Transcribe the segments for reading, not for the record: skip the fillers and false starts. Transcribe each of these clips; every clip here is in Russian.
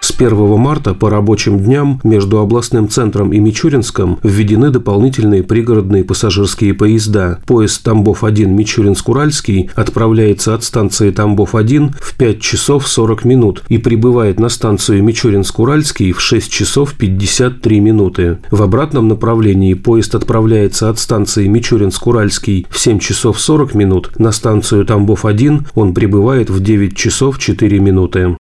С 1 марта по рабочим дням между областным центром и Мичуринском введены дополнительные пригородные пассажирские поезда. Поезд Тамбов-1 Мичуринск-Уральский отправляется от станции Тамбов-1 в 5 часов 40 минут и прибывает на станцию Мичуринск-Уральский в 6 часов 53 минуты. В обратном направлении поезд отправляется от станции Мичуринск-Уральский в 7 часов 40 минут. На станцию Тамбов-1 он прибывает в 9 часов 4 минуты.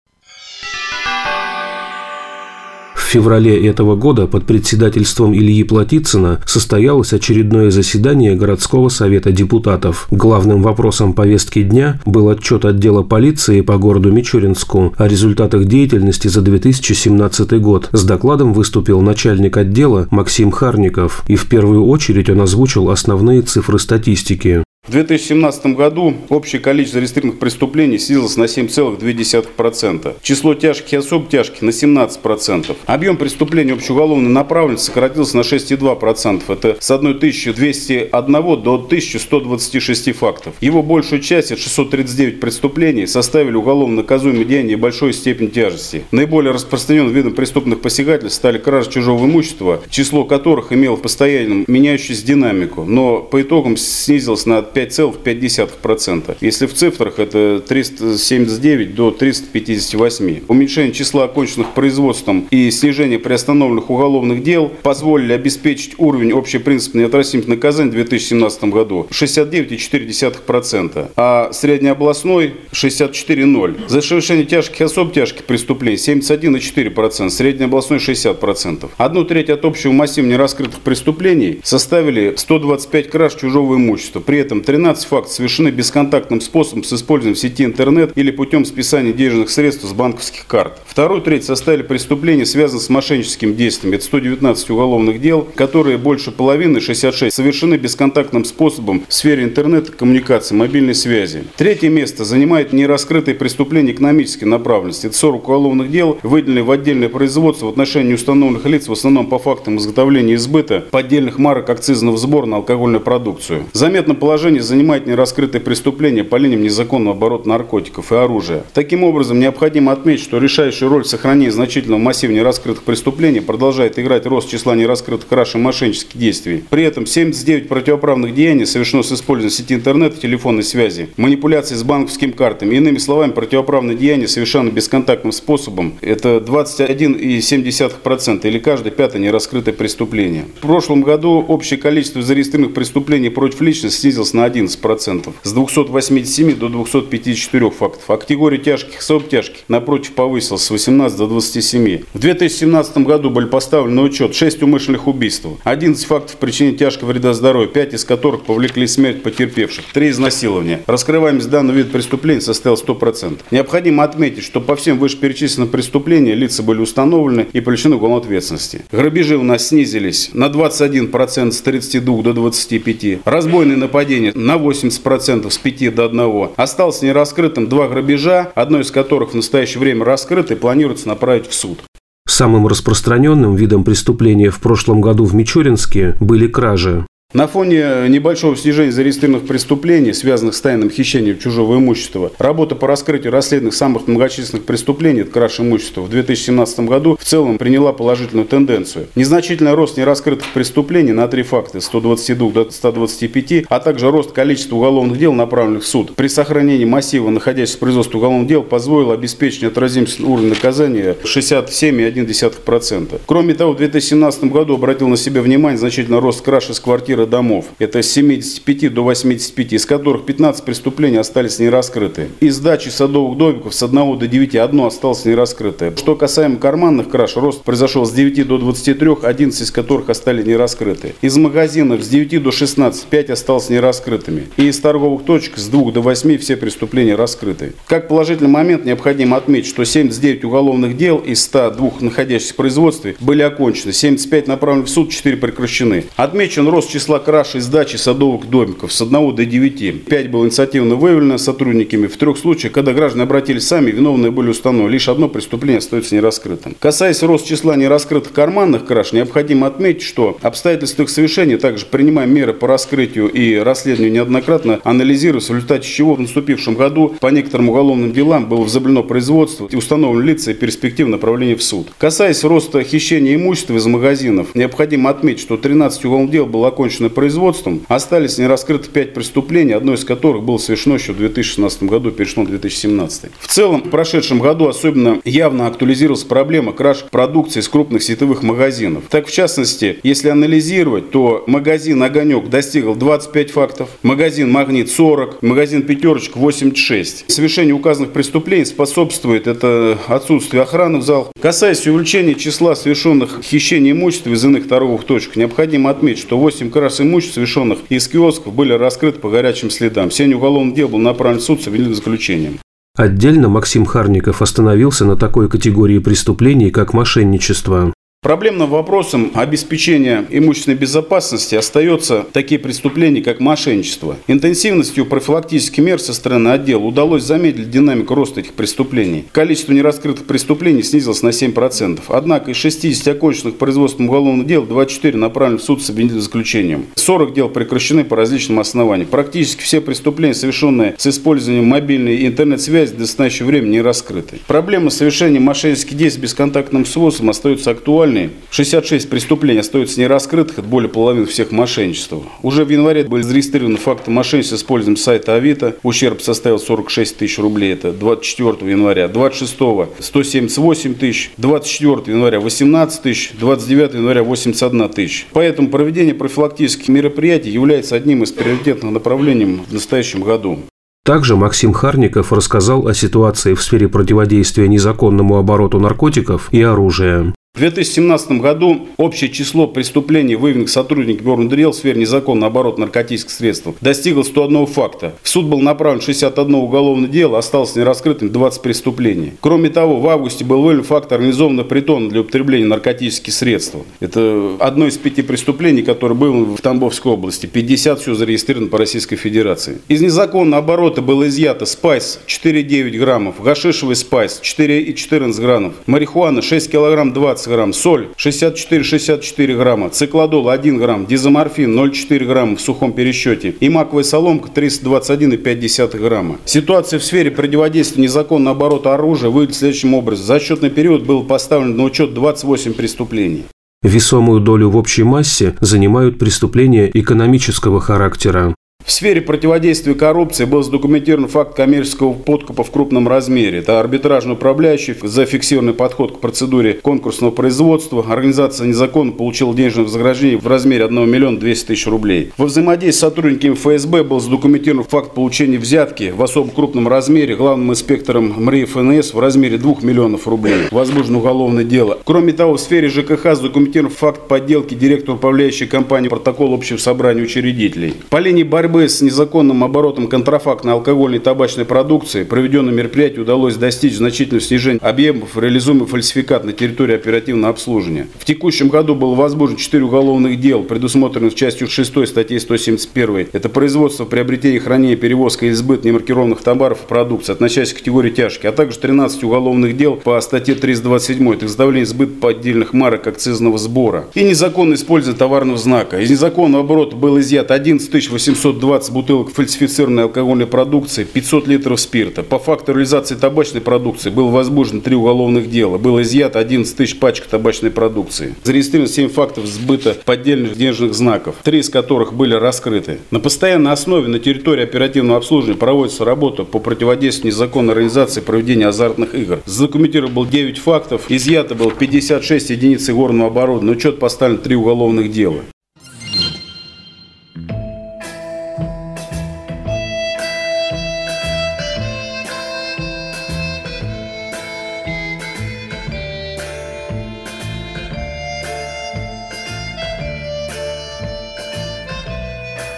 В феврале этого года под председательством Ильи Платицына состоялось очередное заседание городского совета депутатов. Главным вопросом повестки дня был отчет отдела полиции по городу Мичуринску о результатах деятельности за 2017 год. С докладом выступил начальник отдела Максим Харников, и в первую очередь он озвучил основные цифры статистики. В 2017 году общее количество регистрированных преступлений снизилось на 7,2%. Число тяжких и особо тяжких на 17%. Объем преступлений общеуголовной направленности сократился на 6,2%. Это с 1201 до 1126 фактов. Его большую часть, 639 преступлений, составили уголовно наказуемые деяния большой степени тяжести. Наиболее распространенным видом преступных посягательств стали кражи чужого имущества, число которых имело постоянно меняющуюся динамику, но по итогам снизилось на 5,5%. Если в цифрах, это 379 до 358. Уменьшение числа оконченных производством и снижение приостановленных уголовных дел позволили обеспечить уровень общепринципного неотвратимого наказания в 2017 году 69,4%, а среднеобластной 64,0%. За совершение тяжких и особо тяжких преступлений 71,4%, среднеобластной 60%. 1/3 от общего массива нераскрытых преступлений составили 125 краж чужого имущества. При этом 13 фактов совершены бесконтактным способом с использованием сети интернет или путем списания денежных средств с банковских карт. 2/3 составили преступления, связанные с мошенническими действиями. Это 119 уголовных дел, которые больше половины, 66, совершены бесконтактным способом в сфере интернета, коммуникации, мобильной связи. 3-е место занимает нераскрытые преступления экономической направленности. Это 40 уголовных дел, выделенные в отдельное производство в отношении установленных лиц, в основном по фактам изготовления и сбыта поддельных марок акцизного сбора на алкогольную продукцию. Заметно положение занимает нераскрытые преступления по линиям незаконного оборота наркотиков и оружия. Таким образом, необходимо отметить, что решающую роль в сохранении значительного массива нераскрытых преступлений продолжает играть рост числа нераскрытых краж и мошеннических действий. При этом 79 противоправных деяний совершено с использованием сети интернет и телефонной связи, манипуляции с банковскими картами. Иными словами, противоправные деяния совершены бесконтактным способом. Это 21,7% или каждое 5-е нераскрытое преступление. В прошлом году общее количество зарегистрированных преступлений против личности снизился на 11%, с 287 до 254 фактов. А категория тяжких и особо тяжких, напротив, повысилась с 18 до 27. В 2017 году были поставлены на учет 6 умышленных убийств, 11 фактов причинения тяжкого вреда здоровью, 5 из которых повлекли смерть потерпевших, 3 изнасилования. Раскрываемость данного вида преступлений составила 100%. Необходимо отметить, что по всем вышеперечисленным преступлениям лица были установлены и привлечены к уголовной ответственности. Грабежи у нас снизились на 21% с 32 до 25. Разбойные нападения на 80% с 5 до 1. Осталось нераскрытым 2 грабежа, одно из которых в настоящее время раскрыто и планируется направить в суд. Самым распространенным видом преступления в прошлом году в Мичуринске были кражи. На фоне небольшого снижения зарегистрированных преступлений, связанных с тайным хищением чужого имущества, работа по раскрытию расследованных самых многочисленных преступлений, краж имущества, в 2017 году в целом приняла положительную тенденцию. Незначительный рост нераскрытых преступлений на 3 факта, с 122 до 125, а также рост количества уголовных дел, направленных в суд, при сохранении массива, находящегося в производстве уголовных дел, позволил обеспечить неотразимость уровня наказания 67,1%. Кроме того, в 2017 году обратил на себя внимание значительный рост краж из квартиры домов. Это с 75 до 85, из которых 15 преступлений остались нераскрыты. Из дачи садовых домиков с 1 до 9 одно осталось нераскрытое. Что касаемо карманных краж, рост произошел с 9 до 23, 11 из которых остались нераскрыты. Из магазинов с 9 до 16, 5 осталось нераскрытыми. И из торговых точек с 2 до 8 все преступления раскрыты. Как положительный момент необходимо отметить, что 79 уголовных дел из 102 находящихся в производстве были окончены, 75 направлены в суд, 4 прекращены. Отмечен рост числа числа краж и сдачи садовых домиков с 1 до 9. 5 было инициативно выявлено сотрудниками. В 3 случаях, когда граждане обратились сами, виновные были установлены. Лишь одно преступление остается нераскрытым. Касаясь роста числа нераскрытых карманных краж, необходимо отметить, что обстоятельства их совершения, также принимая меры по раскрытию и расследованию, неоднократно анализируются, в результате чего в наступившем году по некоторым уголовным делам было возобновлено производство, установлены лица и перспективное направление в суд. Касаясь роста хищения имущества из магазинов, необходимо отметить, что 13 уголовных дел было окончено производством, остались нераскрыты 5 преступлений, одно из которых было совершено еще в 2016 году, перешло в 2017. В целом, в прошедшем году особенно явно актуализировалась проблема краж продукции из крупных сетевых магазинов. Так, в частности, если анализировать, то магазин «Огонек» достигал 25 фактов, магазин «Магнит» 40, магазин «Пятерочка» 86. Совершение указанных преступлений способствует это отсутствие охраны в залах. Касаясь увеличения числа совершенных хищений имущества из иных торговых точек, необходимо отметить, что 8 краж имуществ, совершенных из киосков, были раскрыты по горячим следам. 7 уголовных дел было направлено в суд с обвинительным заключением. Отдельно Максим Харников остановился на такой категории преступлений, как мошенничество. Проблемным вопросом обеспечения имущественной безопасности остаются такие преступления, как мошенничество. Интенсивностью профилактических мер со стороны отдела удалось замедлить динамику роста этих преступлений. Количество нераскрытых преступлений снизилось на 7%. Однако из 60 оконченных производством уголовных дел 24 направлены в суд с обвинительным заключением. 40 дел прекращены по различным основаниям. Практически все преступления, совершенные с использованием мобильной и интернет-связи, до настоящего времени не раскрыты. Проблема совершения мошеннических действий бесконтактным способом остается актуальной. 66 преступлений остаются нераскрытых, это более половины всех мошенничеств. Уже в январе были зарегистрированы факты мошенничества с использованием сайта Авито. Ущерб составил 46 тысяч рублей, это 24 января. 26-го 178 тысяч, 24 января 18 тысяч, 29 января 81 тысяч. Поэтому проведение профилактических мероприятий является одним из приоритетных направлений в настоящем году. Также Максим Харников рассказал о ситуации в сфере противодействия незаконному обороту наркотиков и оружия. В 2017 году общее число преступлений, выявленных сотрудниками органов ДРЛ в сфере незаконного оборота наркотических средств, достигло 101 факта. В суд был направлен 61 уголовное дело, осталось нераскрытым 20 преступлений. Кроме того, в августе был выявлен факт организованного притона для употребления наркотических средств. Это одно из 5 преступлений, которое было в Тамбовской области. 50 все зарегистрировано по Российской Федерации. Из незаконного оборота было изъято спайс 4,9 граммов, гашишевый спайс 4,14 граммов, марихуана 6 килограмм 20 грамм, соль 64-64 грамма, циклодол 1 грамм, дизоморфин 0,4 грамма в сухом пересчете и маковая соломка 321,5 грамма. Ситуация в сфере противодействия незаконного оборота оружия выглядит следующим образом. За отчетный период было поставлено на учет 28 преступлений. Весомую долю в общей массе занимают преступления экономического характера. В сфере противодействия коррупции был задокументирован факт коммерческого подкупа в крупном размере. Это арбитражный управляющий, зафиксированный подход к процедуре конкурсного производства. Организация незаконно получила денежное вознаграждение в размере 1 миллиона 200 тысяч рублей. Во взаимодействии с сотрудниками ФСБ был задокументирован факт получения взятки в особо крупном размере главным инспектором МРИ ФНС в размере 2 миллионов рублей. Возбуждено уголовное дело. Кроме того, в сфере ЖКХ задокументирован факт подделки директора управляющей компании протокола общего собрания учредителей. По линии борьбы с незаконным оборотом контрафактной алкогольной и табачной продукции проведенным мероприятием удалось достичь значительного снижения объемов реализуемых фальсификат на территории оперативного обслуживания. В текущем году было возбуждено 4 уголовных дел, предусмотренных частью 6 статьи 171. Это производство, приобретение, хранение, перевозка и избыт немаркированных товаров и продукции, относящихся к категории тяжкие, а также 13 уголовных дел по статье 327. Это изготовление избыт поддельных марок акцизного сбора и незаконное использование товарного знака. Из незаконного оборота было изъято 11 820 бутылок фальсифицированной алкогольной продукции, 500 литров спирта. По факту реализации табачной продукции было возбуждено 3 уголовных дела. Было изъято 11 тысяч пачек табачной продукции. Зарегистрировано 7 фактов сбыта поддельных денежных знаков, 3 из которых были раскрыты. На постоянной основе на территории оперативного обслуживания проводится работа по противодействию незаконной организации проведения азартных игр. Задокументировано было 9 фактов, изъято было 56 единиц игорного оборота, на учет поставлено 3 уголовных дела.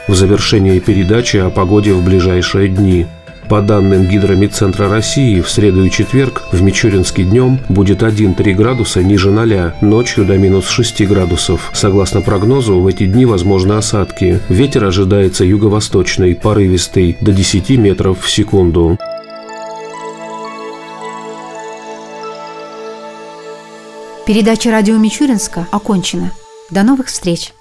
В завершении передачи о погоде в ближайшие дни. По данным Гидрометцентра России, в среду и четверг в Мичуринске днем будет 1-3 градуса ниже 0, ночью до минус 6 градусов. Согласно прогнозу, в эти дни возможны осадки. Ветер ожидается юго-восточный, порывистый, до 10 метров в секунду. Передача «Радио Мичуринска» окончена. До новых встреч!